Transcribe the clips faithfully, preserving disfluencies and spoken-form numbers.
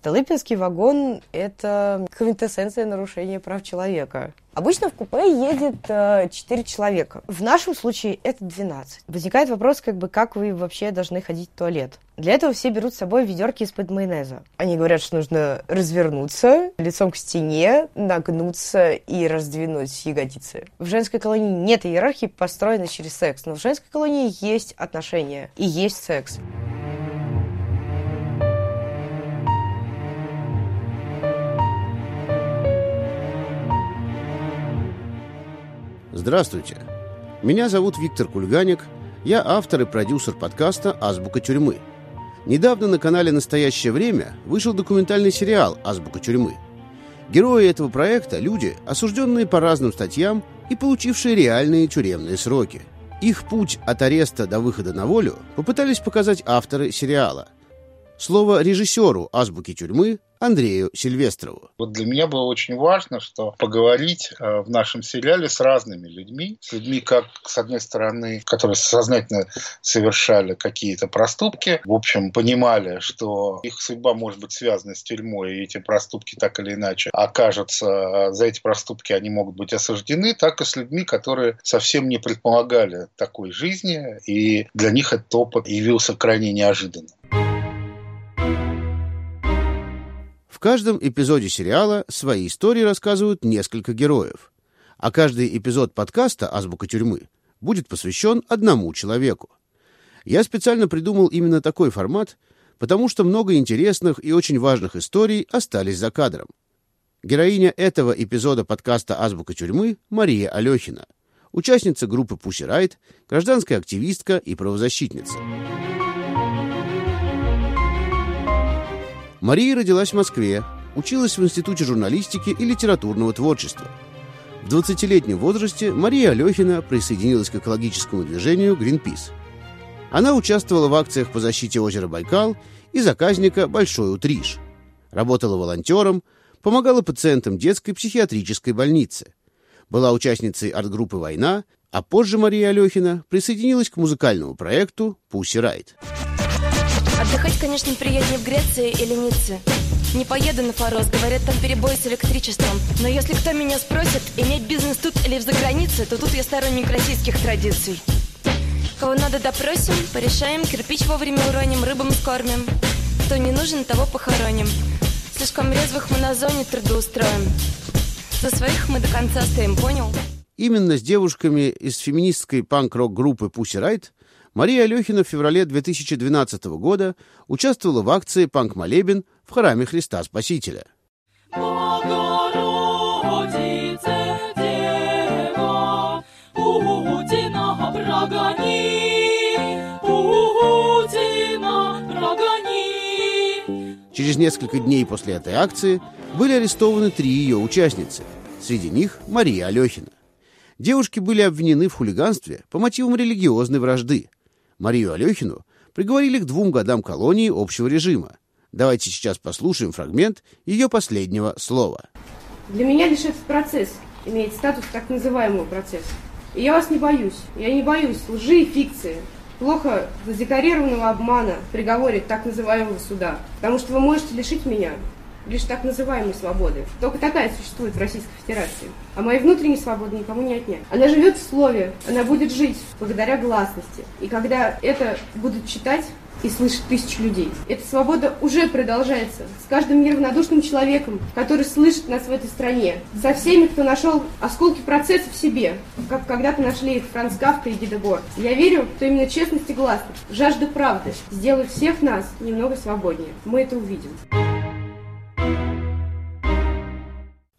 Столыпинский вагон – это квинтэссенция нарушения прав человека. Обычно в купе едет э, четыре человека. В нашем случае это двенадцать. Возникает вопрос, как бы, как вы вообще должны ходить в туалет. Для этого все берут с собой ведерки из-под майонеза. Они говорят, что нужно развернуться, лицом к стене, нагнуться и раздвинуть ягодицы. В женской колонии нет иерархии, построенной через секс, но в женской колонии есть отношения и есть секс. Здравствуйте, меня зовут Виктор Кульганек, я автор и продюсер подкаста «Азбука тюрьмы». Недавно на канале «Настоящее время» вышел документальный сериал «Азбука тюрьмы». Герои этого проекта – люди, осужденные по разным статьям и получившие реальные тюремные сроки. Их путь от ареста до выхода на волю попытались показать авторы сериала. Слово режиссеру «Азбуки тюрьмы» Андрею Сильвестрову. Вот для меня было очень важно, что поговорить в нашем сериале с разными людьми. С людьми, как, с одной стороны, которые сознательно совершали какие-то проступки. В общем, понимали, что их судьба может быть связана с тюрьмой, и эти проступки так или иначе окажутся, за эти проступки они могут быть осуждены. Так и с людьми, которые совсем не предполагали такой жизни, и для них этот опыт явился крайне неожиданным. В каждом эпизоде сериала свои истории рассказывают несколько героев, а каждый эпизод подкаста «Азбука тюрьмы» будет посвящен одному человеку. Я специально придумал именно такой формат, потому что много интересных и очень важных историй остались за кадром. Героиня этого эпизода подкаста «Азбука тюрьмы» Мария Алехина, участница группы Pussy Riot, гражданская активистка и правозащитница. Мария родилась в Москве, училась в Институте журналистики и литературного творчества. В двадцатилетнем возрасте Мария Алехина присоединилась к экологическому движению Greenpeace. Она участвовала в акциях по защите озера Байкал и заказника «Большой Утриш», работала волонтером, помогала пациентам детской психиатрической больницы, была участницей арт-группы «Война», а позже Мария Алехина присоединилась к музыкальному проекту «Pussy Riot». Отдыхать, конечно, приятнее в Греции или Ницце. Не поеду на Фарос, говорят, там перебой с электричеством. Но если кто меня спросит, иметь бизнес тут или в загранице, то тут я сторонник российских традиций. Кого надо, допросим, порешаем, кирпич вовремя уроним, рыбам скормим. Кто не нужен, того похороним. Слишком резвых мы на зоне трудоустроим. За своих мы до конца стоим, понял? Именно с девушками из феминистской панк-рок-группы Pussy Riot Мария Алехина в феврале две тысячи двенадцатого года участвовала в акции «Панк-молебен» в Храме Христа Спасителя. Через несколько дней после этой акции были арестованы три ее участницы, среди них Мария Алехина. Девушки были обвинены в хулиганстве по мотивам религиозной вражды. Марию Алехину приговорили к двум годам колонии общего режима. Давайте сейчас послушаем фрагмент ее последнего слова. Для меня лишь этот процесс имеет статус так называемого процесса. И я вас не боюсь. Я не боюсь лжи и фикции, плохо задекорированного обмана в приговоре так называемого суда. Потому что вы можете лишить меня лишь так называемой свободы. Только такая существует в Российской Федерации. А моей внутренней свободы никому не отнять. Она живет в слове, она будет жить благодаря гласности. И когда это будут читать и слышать тысячи людей, эта свобода уже продолжается с каждым неравнодушным человеком, который слышит нас в этой стране, со всеми, кто нашел осколки процесса в себе, как когда-то нашли их Франц Кафка и Гида Гор. Я верю, что именно честность и гласность, жажда правды сделают всех нас немного свободнее. Мы это увидим.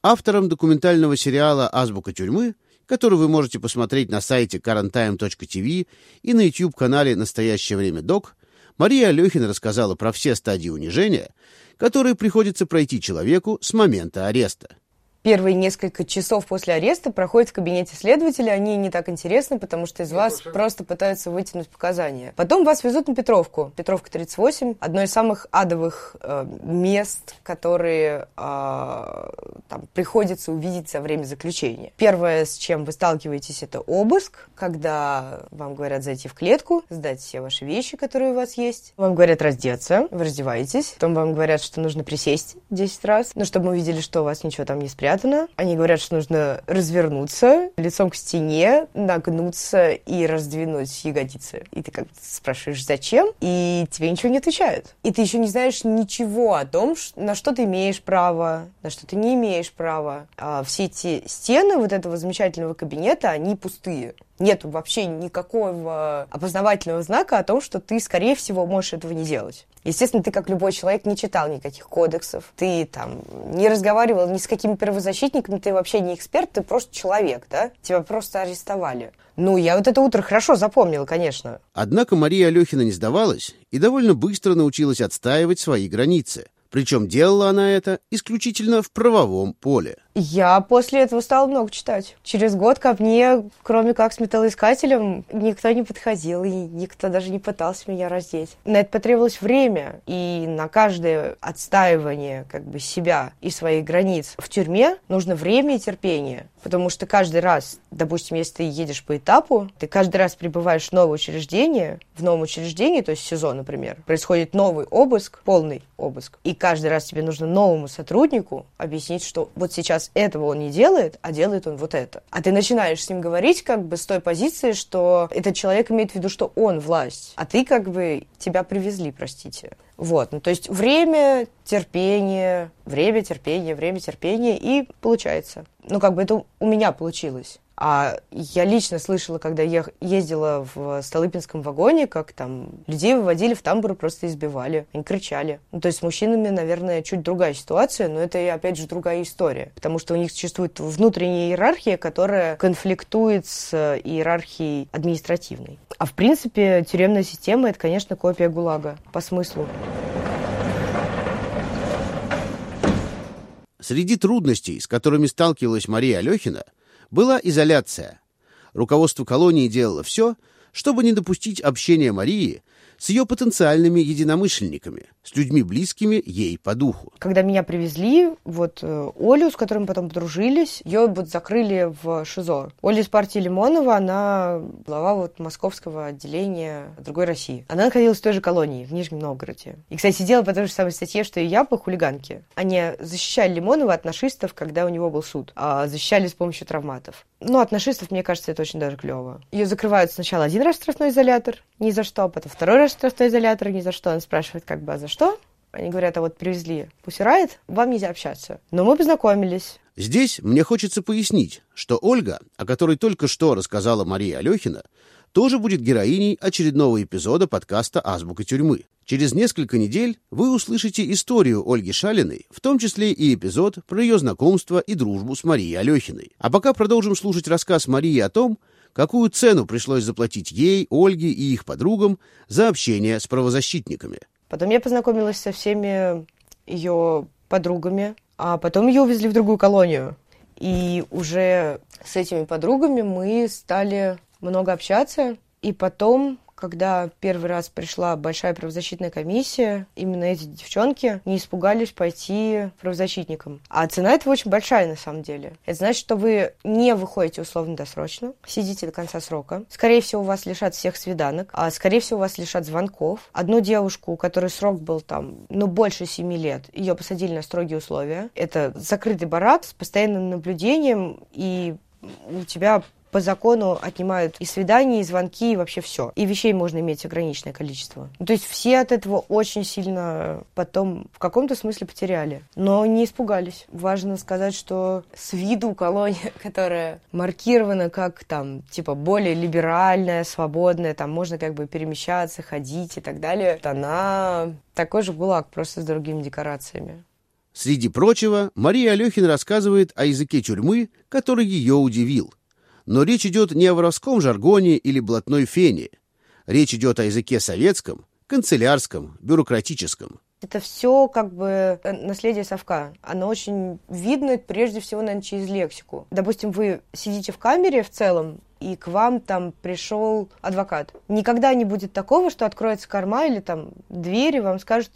Автором документального сериала «Азбука тюрьмы», который вы можете посмотреть на сайте карантайм точка ти ви и на YouTube-канале «Настоящее время док», Мария Алехина рассказала про все стадии унижения, которые приходится пройти человеку с момента ареста. первые несколько часов после ареста проходят в кабинете следователя. Они не так интересны, потому что из Нет, вас больше. просто пытаются вытянуть показания. Потом вас везут на Петровку. Петровка тридцать восемь. Одно из самых адовых э, мест, которые э, там, приходится увидеть за время заключения. Первое, с чем вы сталкиваетесь, это обыск. Когда вам говорят зайти в клетку, сдать все ваши вещи, которые у вас есть. Вам говорят раздеться. Вы раздеваетесь. Потом вам говорят, что нужно присесть десять раз. Ну, чтобы мы увидели, что у вас ничего там не спрятано. Они говорят, что нужно развернуться лицом к стене, нагнуться и раздвинуть ягодицы. И ты как бы спрашиваешь, зачем? И тебе ничего не отвечают. И ты еще не знаешь ничего о том, на что ты имеешь право, на что ты не имеешь права. А все эти стены вот этого замечательного кабинета, они пустые. Нет вообще никакого опознавательного знака о том, что ты, скорее всего, можешь этого не делать. Естественно, ты, как любой человек, не читал никаких кодексов, ты там не разговаривал ни с какими правозащитниками, ты вообще не эксперт, ты просто человек, да? Тебя просто арестовали. Ну, я вот это утро хорошо запомнила, конечно. Однако Мария Алехина не сдавалась и довольно быстро научилась отстаивать свои границы. Причем делала она это исключительно в правовом поле. Я после этого стала много читать. Через год ко мне, кроме как с металлоискателем, никто не подходил, и никто даже не пытался меня раздеть. На это потребовалось время, и на каждое отстаивание как бы себя и своих границ в тюрьме нужно время и терпение. Потому что каждый раз, допустим, если ты едешь по этапу, ты каждый раз прибываешь в новое учреждение, в новом учреждении, то есть СИЗО, например, происходит новый обыск, полный обыск. И каждый раз тебе нужно новому сотруднику объяснить, что вот сейчас этого он не делает, а делает он вот это. А ты начинаешь с ним говорить как бы с той позиции, что этот человек имеет в виду, что он власть, а ты как бы тебя привезли, простите. Вот, ну то есть время, терпение, время, терпение, время, терпение, и получается. Ну как бы это у меня получилось. А я лично слышала, когда я ездила в Столыпинском вагоне, как там людей выводили в тамбур, просто избивали, они кричали. Ну, то есть с мужчинами, наверное, чуть другая ситуация, но это, опять же, другая история. Потому что у них существует внутренняя иерархия, которая конфликтует с иерархией административной. А в принципе, тюремная система – это, конечно, копия ГУЛАГа по смыслу. Среди трудностей, с которыми сталкивалась Мария Алехина, была изоляция. Руководство колонии делало все, чтобы не допустить общения Марии с ее потенциальными единомышленниками, с людьми, близкими ей по духу. Когда меня привезли, вот Олю, с которой мы потом подружились, ее вот закрыли в ШИЗО. Оля из партии Лимонова, она глава вот московского отделения Другой России. Она находилась в той же колонии, в Нижнем Новгороде. И, кстати, сидела по той же самой статье, что и я, по хулиганке. Они защищали Лимонова от нашистов, когда у него был суд. А защищали с помощью травматов. Ну, от нашистов, мне кажется, это очень даже клево. Ее закрывают сначала один раз в штрафной изолятор, ни за что, потом второй раз в штрафной изолятор, ни за что. Он спрашивает, как бы, а за что? Они говорят, а вот привезли Pussy Riot, вам нельзя общаться. Но мы познакомились. Здесь мне хочется пояснить, что Ольга, о которой только что рассказала Мария Алехина, тоже будет героиней очередного эпизода подкаста «Азбука тюрьмы». Через несколько недель вы услышите историю Ольги Шалиной, в том числе и эпизод про ее знакомство и дружбу с Марией Алехиной. А пока продолжим слушать рассказ Марии о том, какую цену пришлось заплатить ей, Ольге и их подругам за общение с правозащитниками. Потом я познакомилась со всеми ее подругами, а потом ее увезли в другую колонию. И уже с этими подругами мы стали много общаться. И потом, когда первый раз пришла большая правозащитная комиссия, именно эти девчонки не испугались пойти правозащитникам. А цена этого очень большая, на самом деле. Это значит, что вы не выходите условно-досрочно, сидите до конца срока. Скорее всего, вас лишат всех свиданок, а скорее всего, вас лишат звонков. Одну девушку, у которой срок был там, ну, больше семи лет, ее посадили на строгие условия. Это закрытый барак с постоянным наблюдением, и у тебя... По закону отнимают и свидания, и звонки, и вообще все. И вещей можно иметь ограниченное количество. Ну, то есть все от этого очень сильно потом в каком-то смысле потеряли. Но не испугались. Важно сказать, что с виду колония, которая маркирована как там, типа, более либеральная, свободная, там можно как бы перемещаться, ходить и так далее, она такой же ГУЛАГ, просто с другими декорациями. Среди прочего, Мария Алехина рассказывает о языке тюрьмы, который ее удивил. Но речь идет не о воровском жаргоне или блатной фене. Речь идет о языке советском, канцелярском, бюрократическом. Это все как бы наследие совка. Оно очень видно, прежде всего, наверное, через лексику. Допустим, вы сидите в камере в целом, и к вам там пришел адвокат. Никогда не будет такого, что откроется корма или там дверь, и вам скажут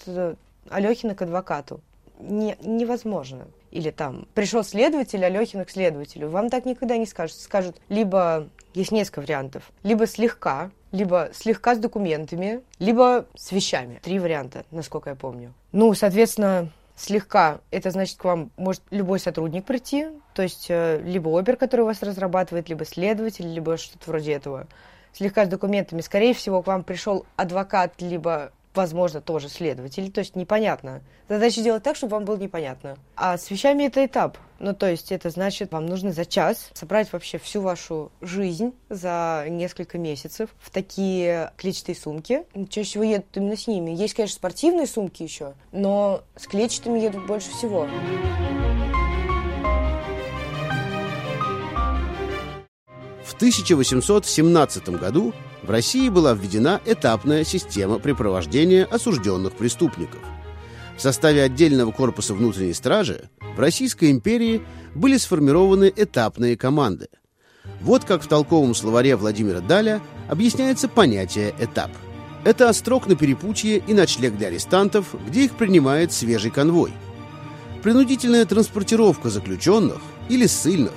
«Алехина к адвокату». Не, невозможно. Или там пришел следователь, Алехина к следователю. Вам так никогда не скажут. Скажут либо, есть несколько вариантов, либо слегка, либо слегка с документами, либо с вещами. Три варианта, насколько я помню. Ну, соответственно, слегка, это значит, к вам может любой сотрудник прийти, то есть либо опер, который у вас разрабатывает, либо следователь, либо что-то вроде этого. Слегка с документами, скорее всего, к вам пришел адвокат, либо, возможно, тоже следователь, то есть непонятно. Задача делать так, чтобы вам было непонятно. А с вещами это этап. Ну, то есть это значит, вам нужно за час собрать вообще всю вашу жизнь за несколько месяцев в такие клетчатые сумки. Чаще всего едут именно с ними. Есть, конечно, спортивные сумки еще, но с клетчатыми едут больше всего. В тысяча восемьсот семнадцатом году в России была введена этапная система препровождения осужденных преступников. В составе отдельного корпуса внутренней стражи в Российской империи были сформированы этапные команды. Вот как в толковом словаре Владимира Даля объясняется понятие «этап». Это острог на перепутье и ночлег для арестантов, где их принимает свежий конвой. Принудительная транспортировка заключенных или ссыльных,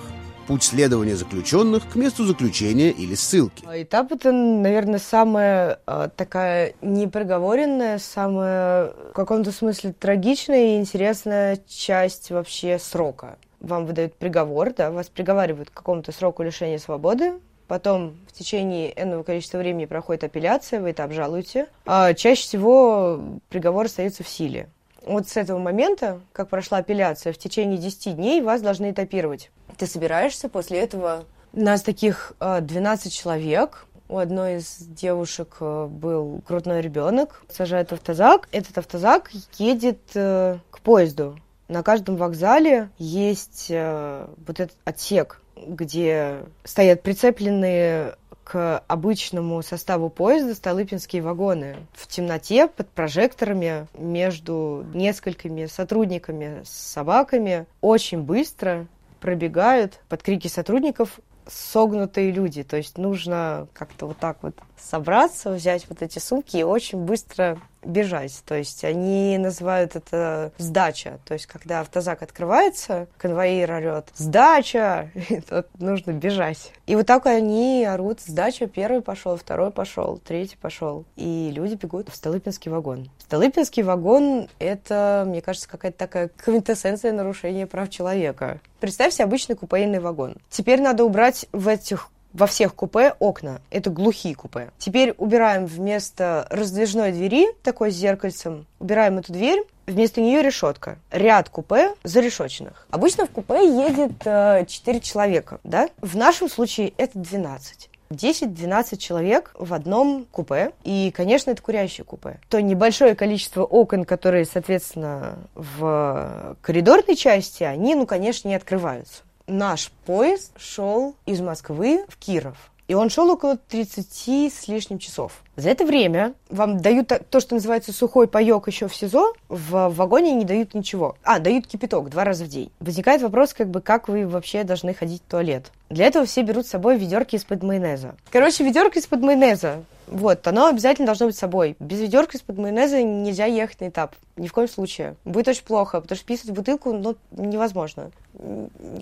путь следования заключенных к месту заключения или ссылки. Этап – это, наверное, самая э, такая непроговоренная, самая в каком-то смысле трагичная и интересная часть вообще срока. Вам выдают приговор, да, вас приговаривают к какому-то сроку лишения свободы, потом в течение энного количества времени проходит апелляция, вы это обжалуете, а чаще всего приговор остается в силе. Вот с этого момента, как прошла апелляция, в течение десяти дней вас должны этапировать. Ты собираешься после этого... У нас таких двенадцать человек. У одной из девушек был грудной ребенок. Сажают в автозак. Этот автозак едет к поезду. На каждом вокзале есть вот этот отсек, где стоят прицепленные к обычному составу поезда столыпинские вагоны. В темноте, под прожекторами, между несколькими сотрудниками с собаками, очень быстро пробегают под крики сотрудников согнутые люди. То есть нужно как-то вот так вот собраться, взять вот эти сумки и очень быстро бежать. То есть они называют это сдача. То есть когда автозак открывается, конвоир орёт «Сдача!» И тут нужно бежать. И вот так они орут «Сдача!» Первый пошел, второй пошел, третий пошел. И люди бегут в Столыпинский вагон. Столыпинский вагон – это, мне кажется, какая-то такая квинтэссенция нарушения прав человека. Представь себе обычный купейный вагон. Теперь надо убрать в этих Во всех купе окна. Это глухие купе. Теперь убираем вместо раздвижной двери, такой с зеркальцем, убираем эту дверь, вместо нее решетка. Ряд купе зарешоченных. Обычно в купе едет э, четыре человека, да? В нашем случае это двенадцать. десять-двенадцать человек в одном купе. И, конечно, это курящее купе. То небольшое количество окон, которые, соответственно, в коридорной части, они, ну, конечно, не открываются. Наш поезд шел из Москвы в Киров. И он шел около тридцати с лишним часов. За это время вам дают то, что называется сухой паёк еще в СИЗО. В вагоне не дают ничего. А, дают кипяток два раза в день. Возникает вопрос, как бы, как вы вообще должны ходить в туалет. Для этого все берут с собой ведерки из-под майонеза. Короче, ведерко из-под майонеза. Вот, оно обязательно должно быть с собой. Без ведерка из-под майонеза нельзя ехать на этап. Ни в коем случае. Будет очень плохо, потому что писать в бутылку, ну, невозможно.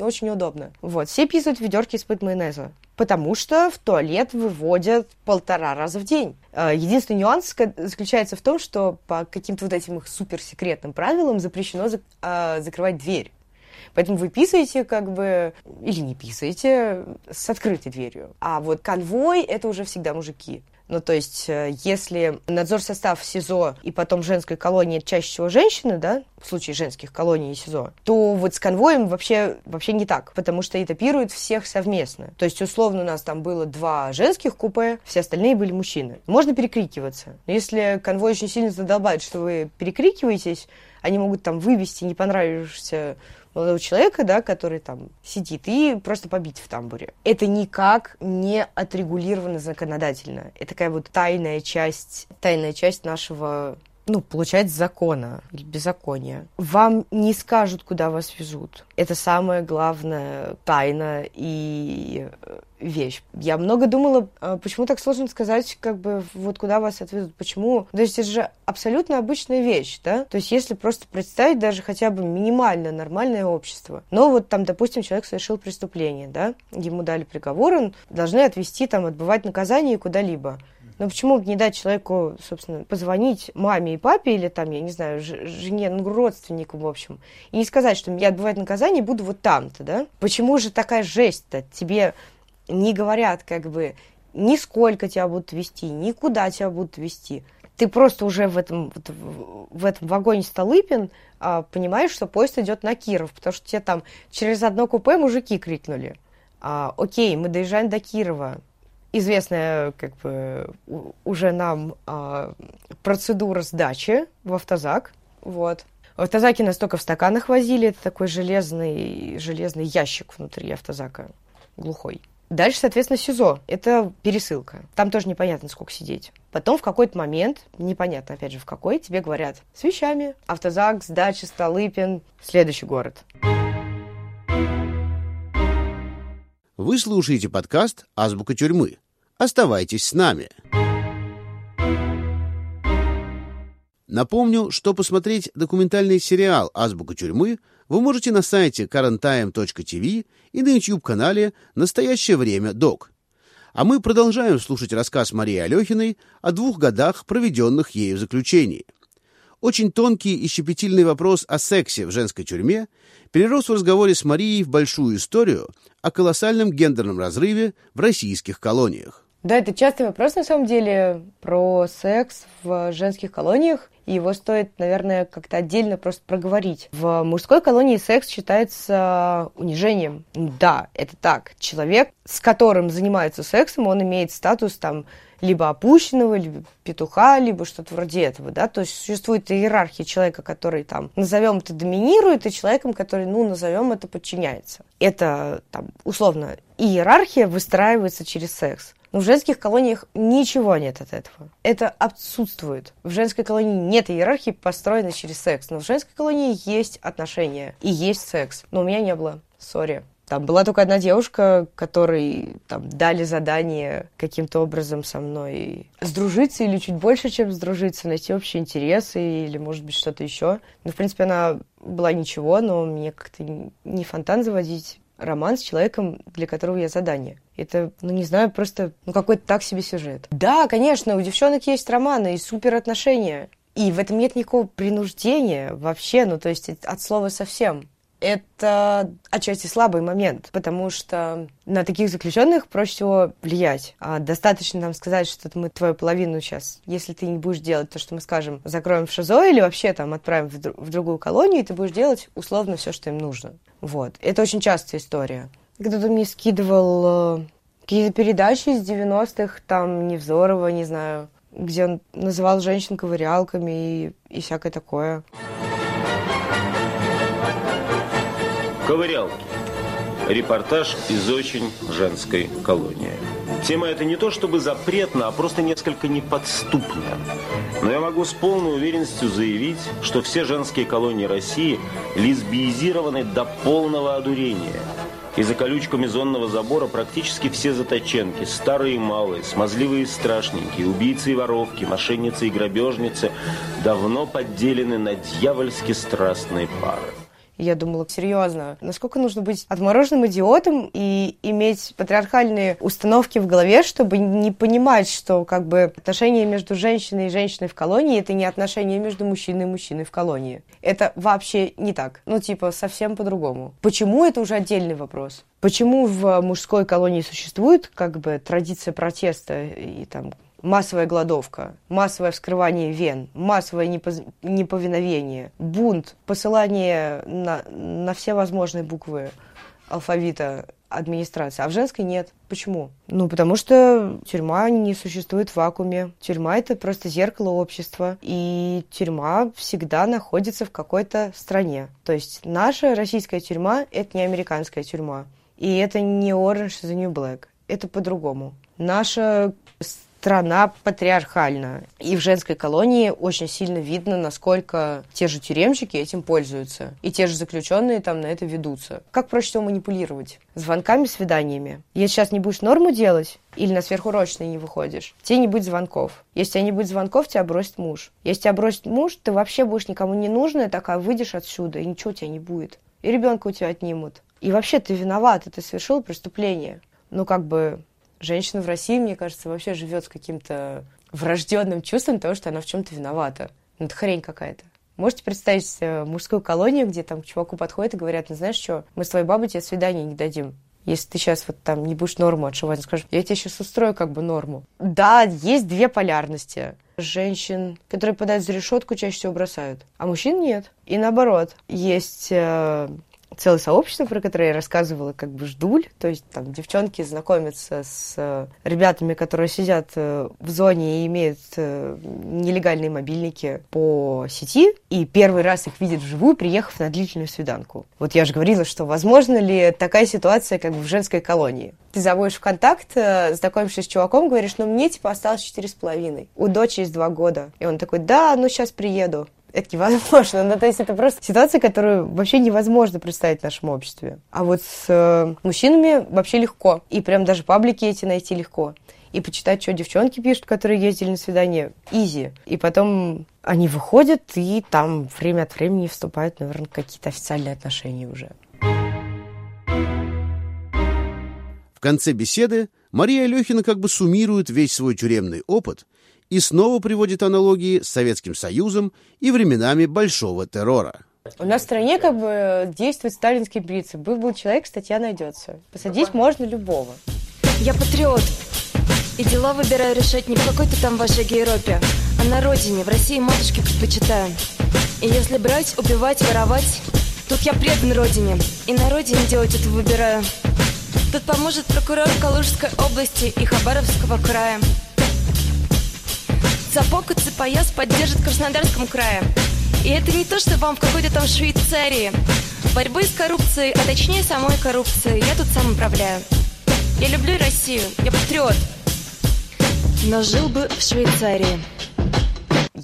Очень неудобно. Вот, все писают ведерки из-под майонеза. Потому что в туалет выводят полтора раза в день. Единственный нюанс заключается в том, что по каким-то вот этим их суперсекретным правилам запрещено зак- э, закрывать дверь. Поэтому вы писаете, как бы, или не писаете с открытой дверью. А вот конвой – это уже всегда мужики. Ну, то есть, если надзор состав СИЗО и потом женской колонии, чаще всего женщины, да, в случае женских колоний и СИЗО, то вот с конвоем вообще, вообще не так, потому что этапируют всех совместно. То есть, условно, у нас там было два женских купе, все остальные были мужчины. Можно перекрикиваться. Но если конвой очень сильно задолбает, что вы перекрикиваетесь, они могут там вывести не понравившегося молодого человека, да, который там сидит, и просто побить в тамбуре. Это никак не отрегулировано законодательно. Это такая вот тайная часть, тайная часть нашего ну, получать закона или беззакония. Вам не скажут, куда вас везут. Это самая главная тайна и вещь. Я много думала, почему так сложно сказать, как бы, вот куда вас отведут, почему. То есть это же абсолютно обычная вещь, да? То есть если просто представить даже хотя бы минимально нормальное общество. Но вот там, допустим, человек совершил преступление, да? Ему дали приговор, он должны отвезти, там, отбывать наказание куда-либо. Но почему бы не дать человеку, собственно, позвонить маме и папе или, там, я не знаю, жене, ну, родственнику, в общем, и не сказать, что я отбываю наказание и буду вот там-то, да? Почему же такая жесть-то? Тебе не говорят, как бы, ни сколько тебя будут везти, ни куда тебя будут везти. Ты просто уже в этом, в этом вагоне Столыпин понимаешь, что поезд идет на Киров, потому что тебе там через одно купе мужики крикнули. Окей, мы доезжаем до Кирова. Известная, как бы, уже нам а, процедура сдачи в автозак. Вот. В автозаке нас только в стаканах возили. Это такой железный, железный ящик внутри автозака, глухой. Дальше, соответственно, СИЗО. Это пересылка. Там тоже непонятно, сколько сидеть. Потом в какой-то момент, непонятно, опять же, в какой, тебе говорят, с вещами. Автозак, сдача, Столыпин, следующий город. Вы слушаете подкаст «Азбука тюрьмы». Оставайтесь с нами. Напомню, что посмотреть документальный сериал «Азбука тюрьмы» вы можете на сайте карент тайм точка ти ви и на YouTube-канале «Настоящее время. Док». А мы продолжаем слушать рассказ Марии Алехиной о двух годах, проведенных ею в заключении. Очень тонкий и щепетильный вопрос о сексе в женской тюрьме перерос в разговоре с Марией в большую историю о колоссальном гендерном разрыве в российских колониях. Да, это частый вопрос, на самом деле, про секс в женских колониях. И его стоит, наверное, как-то отдельно просто проговорить. В мужской колонии секс считается унижением. Да, это так. Человек, с которым занимается сексом, он имеет статус там либо опущенного, либо петуха, либо что-то вроде этого, да. То есть существует иерархия человека, который там, назовем это, доминирует, и человеком, который, ну, назовем это, подчиняется. Это там, условно, иерархия выстраивается через секс. Но в женских колониях ничего нет от этого. Это отсутствует. В женской колонии нет иерархии, построенной через секс. Но в женской колонии есть отношения и есть секс. Но у меня не было. Сори. Там была только одна девушка, которой там дали задание каким-то образом со мной сдружиться или чуть больше, чем сдружиться, найти общие интересы или, может быть, что-то еще. Ну, в принципе, она была ничего, но мне как-то не фонтан заводить. Роман с человеком, для которого я задание. Это, ну, не знаю, просто ну, какой-то так себе сюжет. Да, конечно, у девчонок есть романы и суперотношения. И в этом нет никакого принуждения вообще, ну, то есть от слова совсем. Это отчасти слабый момент, потому что на таких заключенных проще всего влиять. А достаточно нам сказать, что мы твою половину сейчас, если ты не будешь делать то, что мы скажем, закроем в ШИЗО или вообще там отправим в, друг, в другую колонию, и ты будешь делать условно все, что им нужно. Вот. Это очень частая история. Кто-то мне скидывал э, какие-то передачи из девяностых, там, Невзорова, не знаю, где он называл женщин ковырялками и, и всякое такое. Ковырялки. Репортаж из очень женской колонии. Тема эта не то чтобы запретна, а просто несколько неподступна. Но я могу с полной уверенностью заявить, что все женские колонии России лесбиизированы до полного одурения. И за колючку мизонного забора практически все заточенки, старые и малые, смазливые и страшненькие, убийцы и воровки, мошенницы и грабежницы давно подделены на дьявольски страстные пары. Я думала, серьезно, насколько нужно быть отмороженным идиотом и иметь патриархальные установки в голове, чтобы не понимать, что как бы отношения между женщиной и женщиной в колонии – это не отношения между мужчиной и мужчиной в колонии. Это вообще не так. Ну, типа, совсем по-другому. Почему – это уже отдельный вопрос. Почему в мужской колонии существует как бы традиция протеста и там… массовая голодовка, массовое вскрывание вен, массовое непоз... неповиновение, бунт, посылание на, на все возможные буквы алфавита администрации. А в женской нет. Почему? Ну, потому что тюрьма не существует в вакууме. Тюрьма – это просто зеркало общества. И тюрьма всегда находится в какой-то стране. То есть наша российская тюрьма – это не американская тюрьма. И это не Orange is the New Black. Это по-другому. Наша страна патриархальна. И в женской колонии очень сильно видно, насколько те же тюремщики этим пользуются. И те же заключенные там на это ведутся. Как проще всего манипулировать? Звонками, свиданиями. Если сейчас не будешь норму делать, или на сверхурочные не выходишь, тебе не будет звонков. Если тебя не будет звонков, тебя бросит муж. Если тебя бросит муж, ты вообще будешь никому не нужная, такая выйдешь отсюда, и ничего у тебя не будет. И ребенка у тебя отнимут. И вообще ты виноват, ты совершил преступление. Ну, как бы, женщина в России, мне кажется, вообще живет с каким-то врожденным чувством того, что она в чем-то виновата. Ну, это хрень какая-то. Можете представить мужскую колонию, где там к чуваку подходят и говорят: ну, знаешь что, мы с твоей бабой тебе свидания не дадим. Если ты сейчас вот там не будешь норму отшивать, скажешь: я тебе сейчас устрою как бы норму. Да, есть две полярности. Женщин, которые подают за решетку, чаще всего бросают, а мужчин нет. И наоборот, есть э, целое сообщество, про которое я рассказывала, как бы ждуль, то есть там девчонки знакомятся с э, ребятами, которые сидят э, в зоне и имеют э, нелегальные мобильники по сети, и первый раз их видят вживую, приехав на длительную свиданку. Вот я же говорила, что возможно ли такая ситуация, как бы в женской колонии. Ты заводишь в контакт, знакомишься с чуваком, говоришь: ну, мне, типа, осталось четыре с половиной. У дочери есть два года. И он такой: да, ну, сейчас приеду. Это невозможно. Ну, то есть это просто ситуация, которую вообще невозможно представить в нашем обществе. А вот с э, мужчинами вообще легко. И прям даже паблики эти найти легко. И почитать, что девчонки пишут, которые ездили на свидание. Изи. И потом они выходят, и там время от времени вступают, наверное, какие-то официальные отношения уже. В конце беседы Мария Алехина как бы суммирует весь свой тюремный опыт и снова приводит аналогии с Советским Союзом и временами большого террора. У нас в стране как бы действует сталинский принцип. Был человек, статья найдется. Посадить можно любого. Я патриот. И дела выбираю решать не в какой-то там вашей Европе, а на родине, в России матушке предпочитаю. И если брать, убивать, воровать, тут я предан родине. И на родине делать это выбираю. Тут поможет прокурор Калужской области и Хабаровского края. Сапог и цепояс поддержит в Краснодарском крае. И это не то, что вам в какой-то там Швейцарии. Борьбы с коррупцией, а точнее самой коррупцией, я тут сам управляю. Я люблю Россию, я патриот. Но жил бы в Швейцарии.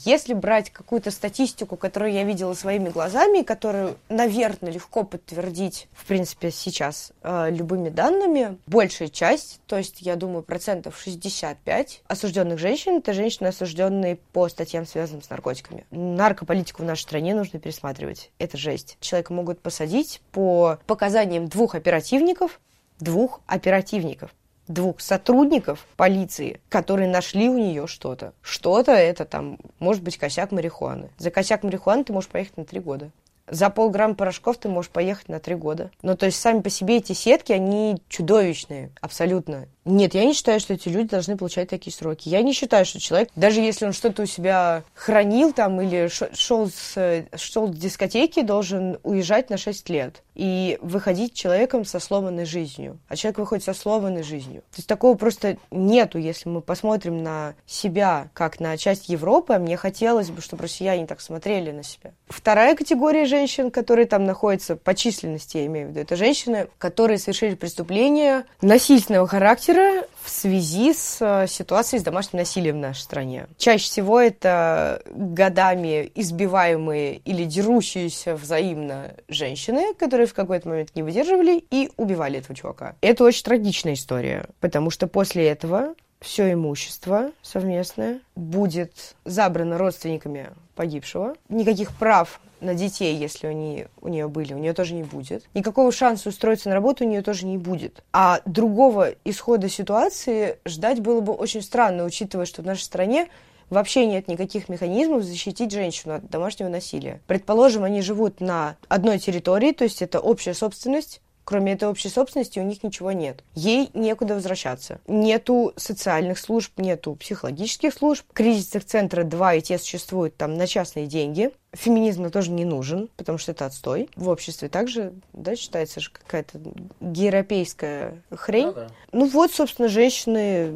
Если брать какую-то статистику, которую я видела своими глазами, которую, наверное, легко подтвердить, в принципе, сейчас э, любыми данными, большая часть, то есть, я думаю, процентов шестьдесят пять осужденных женщин — это женщины, осужденные по статьям, связанным с наркотиками. Наркополитику в нашей стране нужно пересматривать. Это жесть. Человека могут посадить по показаниям двух оперативников, двух оперативников. двух сотрудников полиции, которые нашли у нее что-то. Что-то это там, может быть, косяк марихуаны. За косяк марихуаны ты можешь поехать на три года. За полграмма порошков ты можешь поехать на три года. Ну, то есть сами по себе эти сетки, они чудовищные, абсолютно. Нет, я не считаю, что эти люди должны получать такие сроки. Я не считаю, что человек, даже если он что-то у себя хранил там или шел с, шел с дискотеки, должен уезжать на шесть лет и выходить человеком со сломанной жизнью. А человек выходит со сломанной жизнью. То есть такого просто нету, если мы посмотрим на себя как на часть Европы. Мне хотелось бы, чтобы россияне так смотрели на себя. Вторая категория женщин, которые там находятся по численности, я имею в виду, это женщины, которые совершили преступления насильственного характера, в связи с ситуацией с домашним насилием в нашей стране. Чаще всего это годами избиваемые или дерущиеся взаимно женщины, которые в какой-то момент не выдерживали и убивали этого чувака. Это очень трагичная история, потому что после этого все имущество совместное будет забрано родственниками погибшего. Никаких прав на детей, если они у нее были, у нее тоже не будет. Никакого шанса устроиться на работу у нее тоже не будет. А другого исхода ситуации ждать было бы очень странно, учитывая, что в нашей стране вообще нет никаких механизмов защитить женщину от домашнего насилия. Предположим, они живут на одной территории, то есть это общая собственность. Кроме этой общей собственности у них ничего нет. Ей некуда возвращаться. Нету социальных служб, нету психологических служб. Кризисных центров два, и те существуют там на частные деньги. Феминизм тоже не нужен, потому что это отстой. В обществе также, да, считается же какая-то гейропейская хрень. Ну, да. Ну вот, собственно, женщины,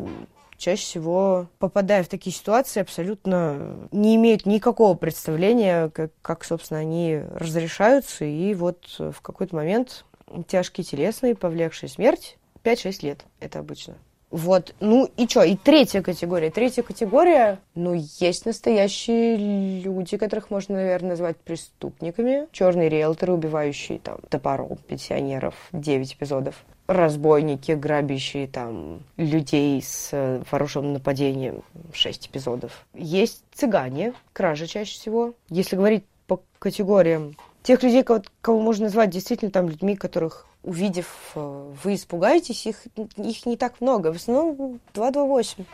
чаще всего, попадая в такие ситуации, абсолютно не имеют никакого представления, как, как собственно, они разрешаются. И вот в какой-то момент... Тяжкие телесные, повлекшие смерть, пять-шесть лет, это обычно. Вот, ну и что, и третья категория. Третья категория, ну, есть настоящие люди, которых можно, наверное, назвать преступниками. Черные риэлторы, убивающие там топором пенсионеров, девять эпизодов. Разбойники, грабящие там людей с вооруженным нападением, шесть эпизодов. Есть цыгане, кражи чаще всего. Если говорить по категориям, тех людей, кого, кого можно назвать действительно там людьми, которых, увидев, вы испугаетесь, их, их не так много. В основном два двадцать восемь.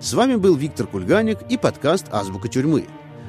С вами был Виктор Кульганек и подкаст «Азбука тюрьмы».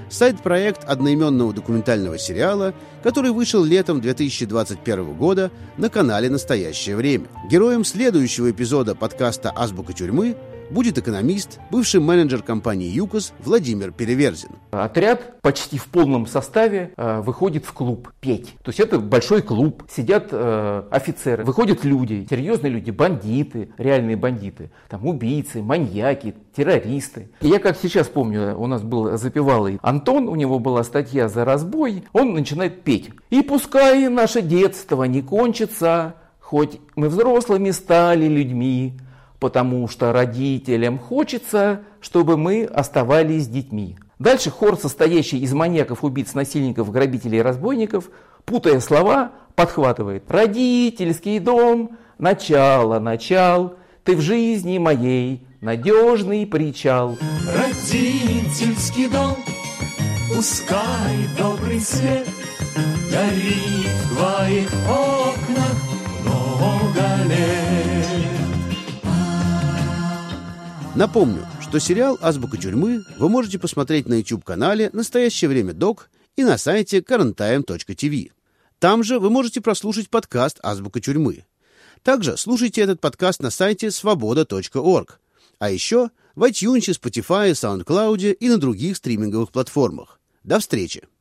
Сайт-проект одноименного документального сериала, который вышел летом две тысячи двадцать первого года на канале «Настоящее время». Героем следующего эпизода подкаста «Азбука тюрьмы» будет экономист, бывший менеджер компании ЮКОС Владимир Переверзин. Отряд почти в полном составе э, выходит в клуб петь. То есть это большой клуб, сидят э, офицеры, выходят люди, серьезные люди, бандиты, реальные бандиты, там убийцы, маньяки, террористы. И я как сейчас помню, у нас был запевалый Антон, у него была статья за разбой, он начинает петь. «И пускай наше детство не кончится, хоть мы взрослыми стали людьми, потому что родителям хочется, чтобы мы оставались детьми». Дальше хор, состоящий из маньяков, убийц, насильников, грабителей и разбойников, путая слова, подхватывает. «Родительский дом, начало, начал, ты в жизни моей надежный причал». Родительский дом, пускай добрый свет горит в твоих окнах много лет. Напомню, что сериал «Азбука тюрьмы» вы можете посмотреть на YouTube-канале «Настоящее время док» и на сайте карантайм точка ти ви. Там же вы можете прослушать подкаст «Азбука тюрьмы». Также слушайте этот подкаст на сайте свобода точка орг. А еще в iTunes, Spotify, SoundCloud и на других стриминговых платформах. До встречи!